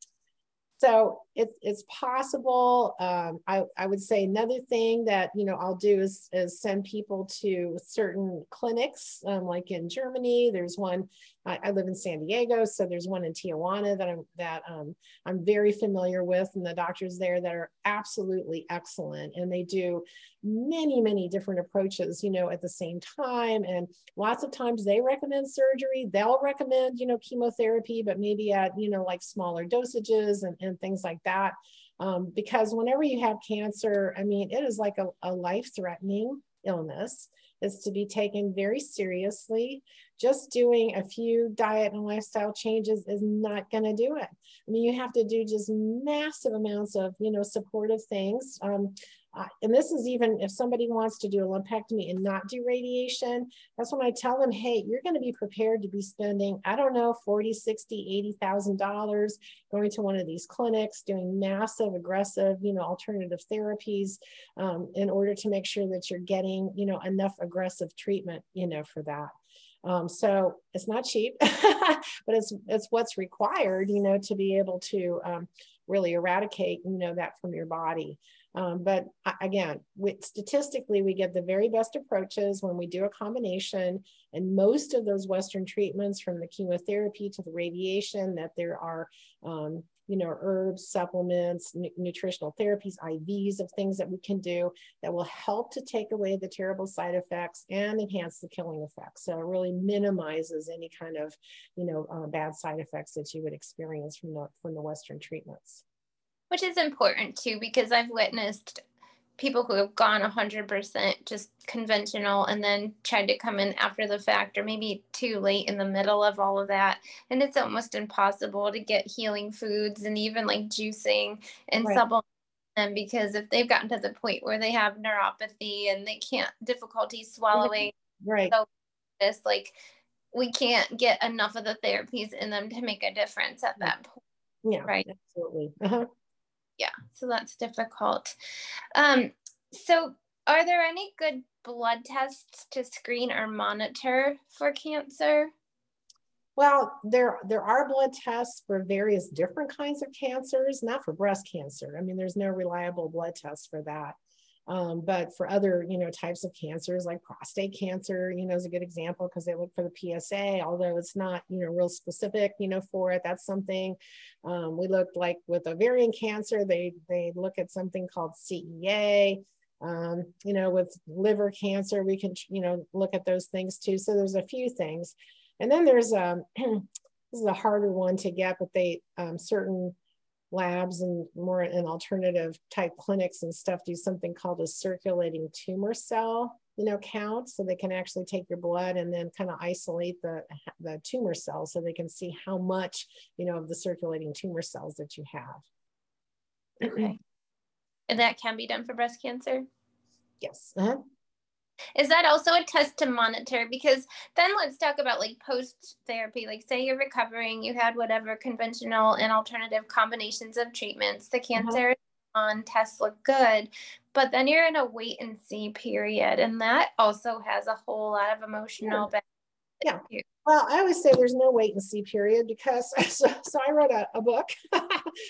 so it, it's possible. Um, I, I would say another thing that, you know, I'll do is, is send people to certain clinics, um, like in Germany. There's one, I, I live in San Diego. So there's one in Tijuana that I'm, that um, I'm very familiar with. And the doctors there that are absolutely excellent. And they do many, many different approaches, you know, at the same time. And lots of times they recommend surgery. They'll recommend, you know, chemotherapy, but maybe at, you know, like smaller dosages and, and and things like that. Um, because whenever you have cancer, I mean, it is like a, a life-threatening illness. It's to be taken very seriously. Just doing a few diet and lifestyle changes is not going to do it. I mean, you have to do just massive amounts of, you know, supportive things. Um, uh, and this is even if somebody wants to do a lumpectomy and not do radiation, that's when I tell them, hey, you're going to be prepared to be spending, I don't know, forty, sixty, eighty thousand dollars going to one of these clinics, doing massive, aggressive, you know, alternative therapies um, in order to make sure that you're getting, you know, enough aggressive treatment, you know, for that. Um, so it's not cheap, but it's, it's what's required, you know, to be able to um, really eradicate, you know, that from your body. Um, but again, with, statistically, we get the very best approaches when we do a combination, and most of those Western treatments, from the chemotherapy to the radiation, that there are, um, you know, herbs, supplements, n- nutritional therapies, I Vs of things that we can do that will help to take away the terrible side effects and enhance the killing effects. So it really minimizes any kind of, you know, uh, bad side effects that you would experience from the, from the Western treatments. Which is important too, because I've witnessed people who have gone one hundred percent just conventional and then tried to come in after the fact, or maybe too late in the middle of all of that. And it's almost impossible to get healing foods and even like juicing and right. supplements, them, because if they've gotten to the point where they have neuropathy and they can't, difficulty swallowing, right? So it's like we can't get enough of the therapies in them to make a difference at that point. Yeah, right. Absolutely. Uh-huh. Yeah, so that's difficult. Um, so are there any good blood tests to screen or monitor for cancer? Well, there, there are blood tests for various different kinds of cancers, not for breast cancer. I mean, there's no reliable blood test for that. Um, but for other, you know, types of cancers, like prostate cancer, you know, is a good example because they look for the P S A, although it's not, you know, real specific, you know, for it. That's something um, we looked like with ovarian cancer. They, they look at something called C E A. Um, you know, with liver cancer, we can, you know, look at those things too. So there's a few things. And then there's, um, this is a harder one to get, but they, um, certain labs and more in alternative type clinics and stuff do something called a circulating tumor cell, you know, count. So they can actually take your blood and then kind of isolate the, the tumor cells so they can see how much, you know, of the circulating tumor cells that you have. Okay. And that can be done for breast cancer? Yes. Uh-huh. Is that also a test to monitor? Because then let's talk about like post therapy, like say you're recovering, you had whatever conventional and alternative combinations of treatments, the cancer is on, tests look good, but then you're in a wait and see period. And that also has a whole lot of emotional benefit. Yeah. Yeah. Well, I always say there's no wait and see period because, so, so I wrote a, a book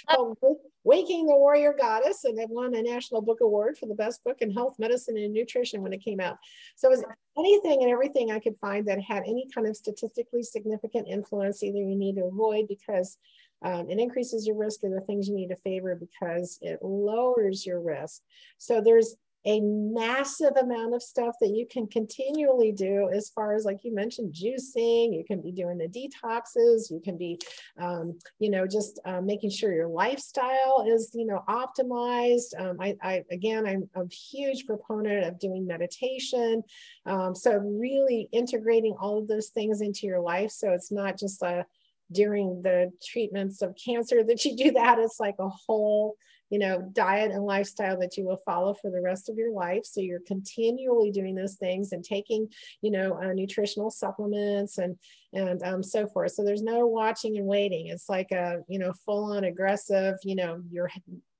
called Waking the Warrior Goddess, and it won a National Book Award for the best book in health, medicine, and nutrition when it came out. So it was anything and everything I could find that had any kind of statistically significant influence, either you need to avoid because um, it increases your risk, or the things you need to favor because it lowers your risk. So there's a massive amount of stuff that you can continually do as far as, like you mentioned, juicing, you can be doing the detoxes, you can be, um, you know, just uh, making sure your lifestyle is, you know, optimized. Um, I, I, again, I'm a huge proponent of doing meditation. Um, so really integrating all of those things into your life. So it's not just a, during the treatments of cancer that you do that, it's like a whole, you know, diet and lifestyle that you will follow for the rest of your life. So you're continually doing those things and taking, you know, uh, nutritional supplements and, and um, so forth. So there's no watching and waiting. It's like a, you know, full on aggressive, you know, your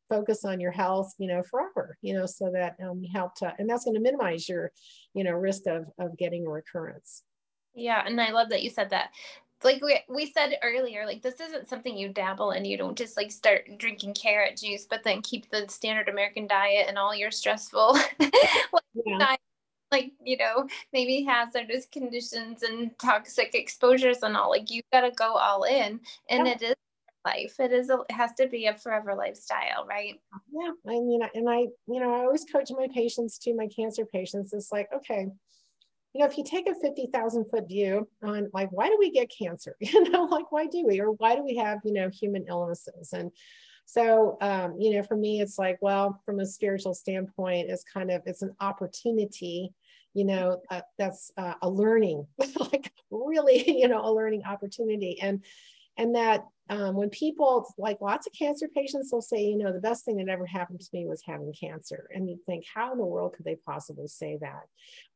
focus on your health, you know, forever, you know, so that um, you help to, and that's going to minimize your, you know, risk of, of getting a recurrence. Yeah. And I love that you said that. Like we, we said earlier, like this isn't something you dabble in. You don't just like start drinking carrot juice, but then keep the standard American diet and all your stressful, yeah. like, you know, maybe hazardous conditions and toxic exposures and all. Like you got to go all in, and yeah. It is life. It is, a, it has to be a forever lifestyle, right? Yeah. I mean, and I, you know, I always coach my patients to my cancer patients. It's like, okay, you know, if you take a fifty thousand foot view on like, why do we get cancer? You know, like, why do we, or why do we have, you know, human illnesses? And so, um, you know, for me, it's like, well, from a spiritual standpoint, it's kind of, it's an opportunity, you know, uh, that's uh, a learning, like really, you know, a learning opportunity. And, and that um, when people, like lots of cancer patients will say, you know, the best thing that ever happened to me was having cancer. And you think, how in the world could they possibly say that?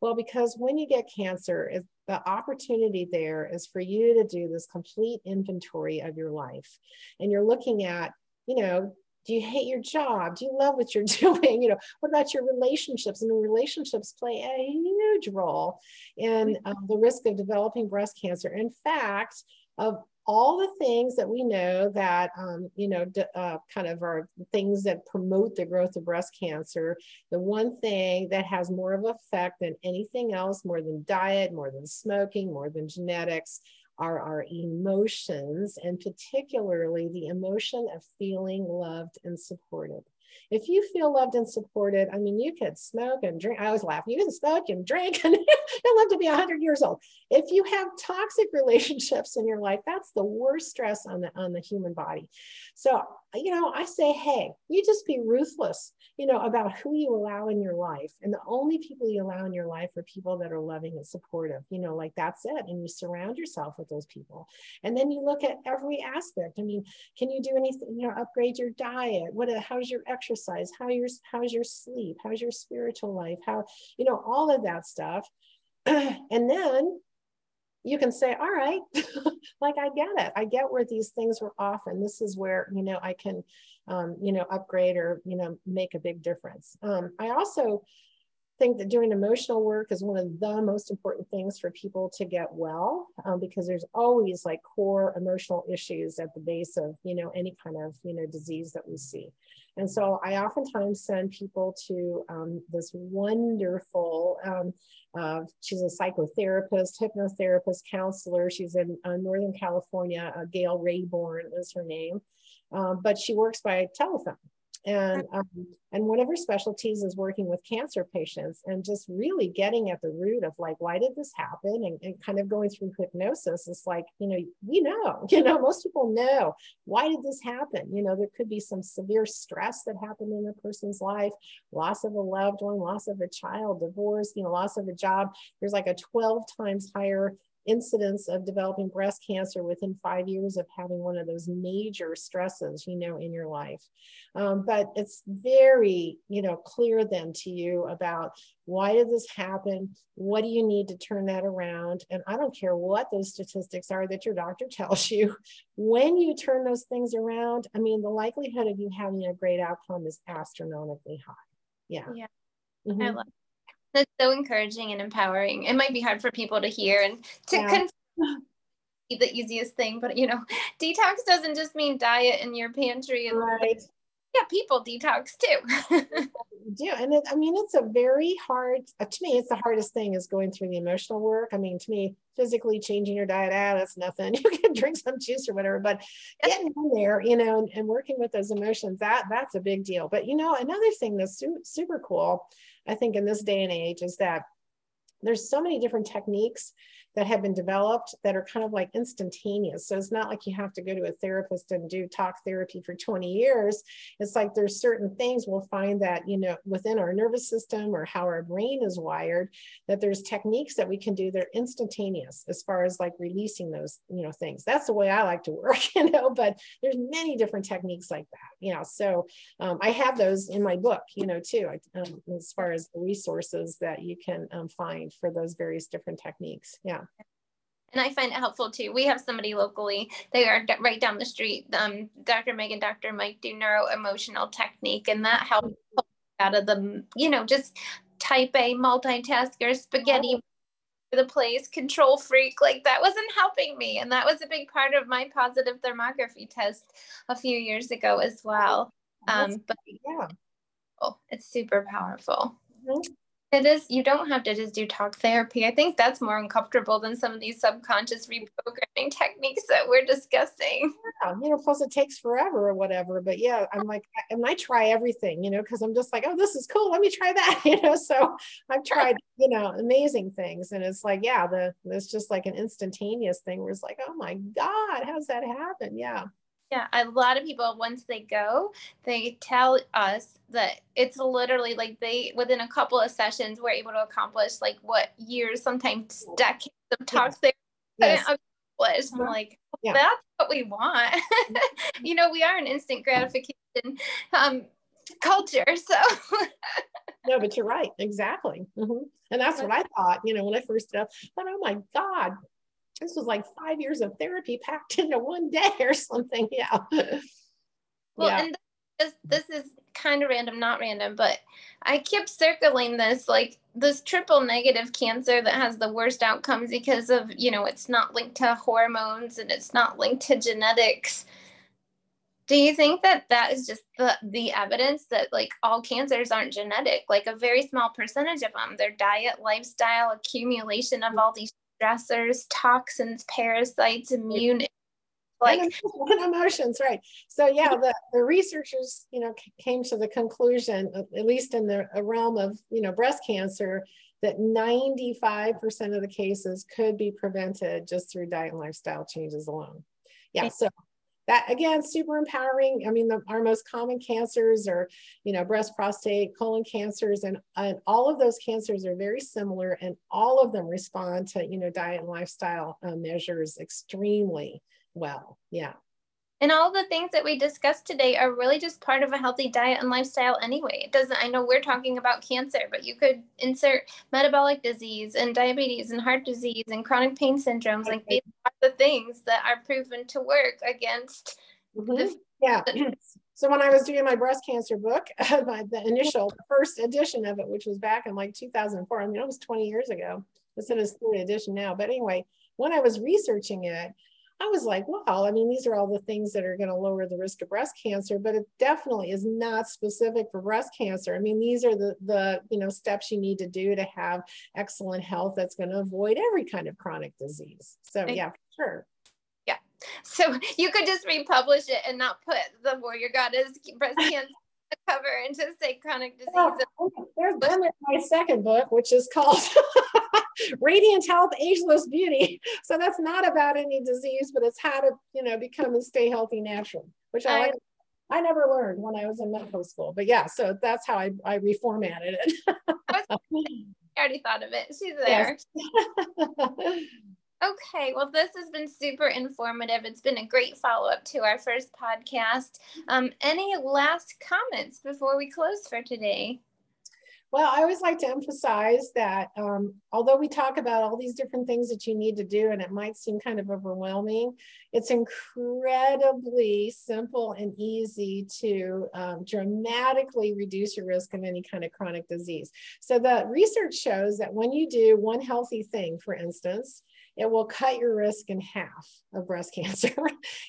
Well, because when you get cancer, it, the opportunity there is for you to do this complete inventory of your life. And you're looking at, you know, do you hate your job? Do you love what you're doing? You know, what about your relationships? I mean, relationships play a huge role in um, the risk of developing breast cancer. In fact, of all the things that we know that, um, you know, uh, kind of are things that promote the growth of breast cancer, the one thing that has more of an effect than anything else, more than diet, more than smoking, more than genetics, are our emotions, and particularly the emotion of feeling loved and supported. If you feel loved and supported, I mean, you could smoke and drink. I always laugh. You can smoke and drink and you'll live to be one hundred years old. If you have toxic relationships in your life, that's the worst stress on the, on the human body. So, you know, I say, hey, you just be ruthless, you know, about who you allow in your life. And the only people you allow in your life are people that are loving and supportive, you know, like that's it. And you surround yourself with those people. And then you look at every aspect. I mean, can you do anything, you know, upgrade your diet? What, how's your exercise? How your, how's your sleep? How's your spiritual life? How, you know, all of that stuff. And then you can say, all right, like, I get it. I get where these things were off. And this is where, you know, I can, um, you know, upgrade or, you know, make a big difference. Um, I also think that doing emotional work is one of the most important things for people to get well, um, because there's always like core emotional issues at the base of, you know, any kind of, you know, disease that we see. And so I oftentimes send people to um, this wonderful, um, uh, she's a psychotherapist, hypnotherapist, counselor. She's in uh, Northern California. Uh, Gail Rayborn is her name, um, but she works by telephone. And, um, and one of her specialties is working with cancer patients and just really getting at the root of like, why did this happen? And, and kind of going through hypnosis. It's like, you know, you know, you know, most people know, why did this happen? You know, there could be some severe stress that happened in a person's life, loss of a loved one, loss of a child, divorce, you know, loss of a job. There's like a twelve times higher incidence of developing breast cancer within five years of having one of those major stresses, you know, in your life. Um, but it's very, you know, clear then to you about why did this happen? What do you need to turn that around? And I don't care what those statistics are that your doctor tells you, when you turn those things around, I mean, the likelihood of you having a great outcome is astronomically high. Yeah. Yeah. Mm-hmm. I love That's so encouraging and empowering. It might be hard for people to hear and to yeah. confirm the easiest thing, but you know, detox doesn't just mean diet in your pantry. And right. Yeah, people detox too. do. And it, I mean, it's a very hard, uh, to me, it's the hardest thing is going through the emotional work. I mean, to me, physically changing your diet, ah, that's nothing. You can drink some juice or whatever, but getting in there, you know, and, and working with those emotions, that that's a big deal. But, you know, another thing that's su- super cool, I think in this day and age is that there's so many different techniques that have been developed that are kind of like instantaneous. So it's not like you have to go to a therapist and do talk therapy for twenty years. It's like there's certain things we'll find that, you know, within our nervous system or how our brain is wired, that there's techniques that we can do that are instantaneous as far as like releasing those, you know, things. That's the way I like to work, you know, but there's many different techniques like that, you know. So um, I have those in my book, you know, too, I, um, as far as the resources that you can um, find for those various different techniques. Yeah. And I find it helpful too. We have somebody locally, they are right down the street. Um, Doctor Meg and Doctor Mike do neuro-emotional technique, and that helps out of the, you know, just type A multitasker, spaghetti for the place, control freak. Like that wasn't helping me. And that was a big part of my positive thermography test a few years ago as well. Um, but yeah, oh, it's super powerful. Mm-hmm. It is, you don't have to just do talk therapy. I think that's more uncomfortable than some of these subconscious reprogramming techniques that we're discussing. Yeah, you know, plus it takes forever or whatever. But yeah, I'm like, and I try everything, you know, because I'm just like, oh, this is cool. Let me try that, you know. So I've tried, you know, amazing things. And it's like, yeah, the it's just like an instantaneous thing where it's like, oh my God, how's that happen? Yeah. Yeah, a lot of people, once they go, they tell us that it's literally like they, within a couple of sessions, were able to accomplish like what years, sometimes decades of talks yes. they couldn't accomplish. I'm like, yeah. That's what we want. You know, we are an instant gratification um, culture, so. No, but you're right. Exactly. Mm-hmm. And that's what I thought, you know, when I first did, I thought, oh my God. This was like five years of therapy packed into one day or something. Yeah. Well, yeah. And this, this is kind of random, not random, but I kept circling this, like this triple negative cancer that has the worst outcomes because of, you know, it's not linked to hormones and it's not linked to genetics. Do you think that that is just the, the evidence that like all cancers aren't genetic, like a very small percentage of them, their diet, lifestyle, accumulation of all these stressors, toxins, parasites, immune, like and emotions, right? So yeah, the, the researchers, you know, came to the conclusion, at least in the realm of, you know, breast cancer, that ninety-five percent of the cases could be prevented just through diet and lifestyle changes alone. Yeah, so that again, super empowering. I mean, the, our most common cancers are, you know, breast, prostate, colon cancers, and, and all of those cancers are very similar, and all of them respond to, you know, diet and lifestyle uh, measures extremely well. Yeah. And all the things that we discussed today are really just part of a healthy diet and lifestyle anyway. It doesn't, I know we're talking about cancer, but you could insert metabolic disease and diabetes and heart disease and chronic pain syndromes. Like these are the things that are proven to work against. Mm-hmm. the- yeah. So when I was doing my breast cancer book, my, the initial the first edition of it, which was back in like two thousand four, I mean, it was twenty years ago. It's in its third edition now. But anyway, when I was researching it, I was like, wow, I mean, these are all the things that are going to lower the risk of breast cancer, but it definitely is not specific for breast cancer. I mean, these are the, the you know, steps you need to do to have excellent health that's going to avoid every kind of chronic disease. So yeah, for sure. Yeah. So you could just republish it and not put the Warrior Goddess breast cancer the cover and just say chronic disease. Oh, there's them in my second book, which is called Radiant Health, Ageless Beauty. So that's not about any disease, but it's how to, you know, become and stay healthy natural, which I, I, like, I never learned when I was in medical school. But yeah, so that's how I, I reformatted it. I already thought of it. She's there. Yes. Okay, well, this has been super informative. It's been a great follow-up to our first podcast. Um, any last comments before we close for today? Well, I always like to emphasize that um, although we talk about all these different things that you need to do, and it might seem kind of overwhelming, it's incredibly simple and easy to um, dramatically reduce your risk of any kind of chronic disease. So the research shows that when you do one healthy thing, for instance, it will cut your risk in half of breast cancer.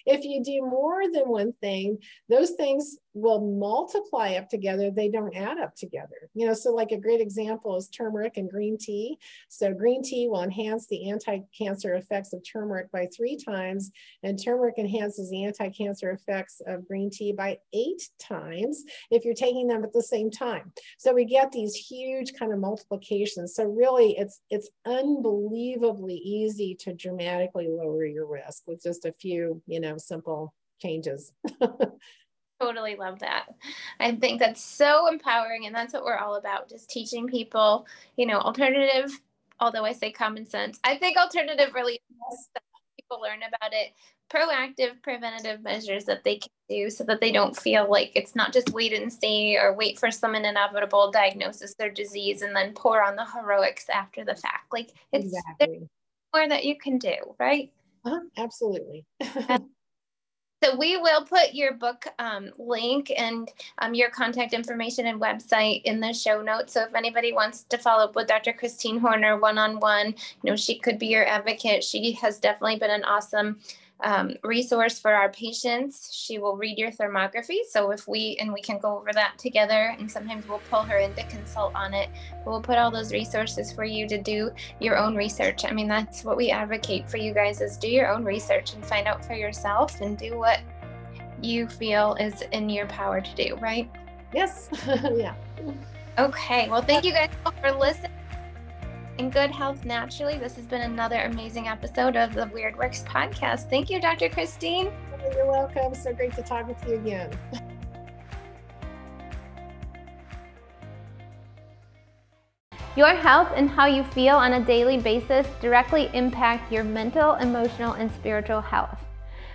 If you do more than one thing, those things will multiply up together. They don't add up together. You know, so like a great example is turmeric and green tea. So green tea will enhance the anti-cancer effects of turmeric by three times, and turmeric enhances the anti-cancer effects of green tea by eight times if you're taking them at the same time. So we get these huge kind of multiplications. So really it's, it's unbelievably easy to dramatically lower your risk with just a few, you know, simple changes. Totally love that. I think that's so empowering, and that's what we're all about, just teaching people, you know, alternative, although I say common sense. I think alternative really is that people learn about it, proactive preventative measures that they can do so that they don't feel like it's not just wait and see or wait for some inevitable diagnosis or disease and then pour on the heroics after the fact. Like it's exactly. That you can do, right? Uh-huh, absolutely. So we will put your book um, link and um, your contact information and website in the show notes. So if anybody wants to follow up with Doctor Christine Horner one-on-one, you know, she could be your advocate. She has definitely been an awesome um, resource for our patients. She will read your thermography. So if we, and we can go over that together, and sometimes we'll pull her in to consult on it, but we'll put all those resources for you to do your own research. I mean, that's what we advocate for you guys, is do your own research and find out for yourself and do what you feel is in your power to do, right? Yes. Yeah. Okay. Well, thank you guys all for listening. And good health naturally. This has been another amazing episode of the Weird Works podcast. Thank you, Doctor Christine. You're welcome. So great to talk with you again. Your health and how you feel on a daily basis directly impact your mental, emotional, and spiritual health.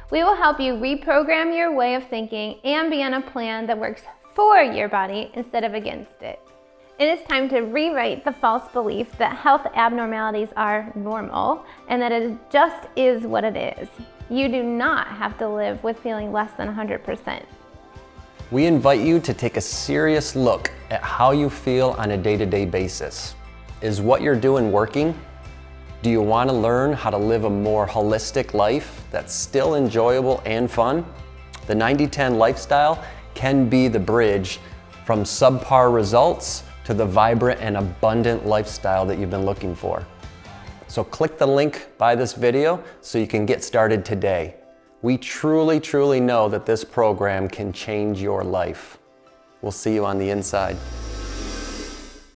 We will help you reprogram your way of thinking and be on a plan that works for your body instead of against it. It is time to rewrite the false belief that health abnormalities are normal and that it just is what it is. You do not have to live with feeling less than one hundred percent. We invite you to take a serious look at how you feel on a day-to-day basis. Is what you're doing working? Do you want to learn how to live a more holistic life that's still enjoyable and fun? The ninety ten lifestyle can be the bridge from subpar results to the vibrant and abundant lifestyle that you've been looking for. So click the link by this video so you can get started today. We truly, truly know that this program can change your life. We'll see you on the inside.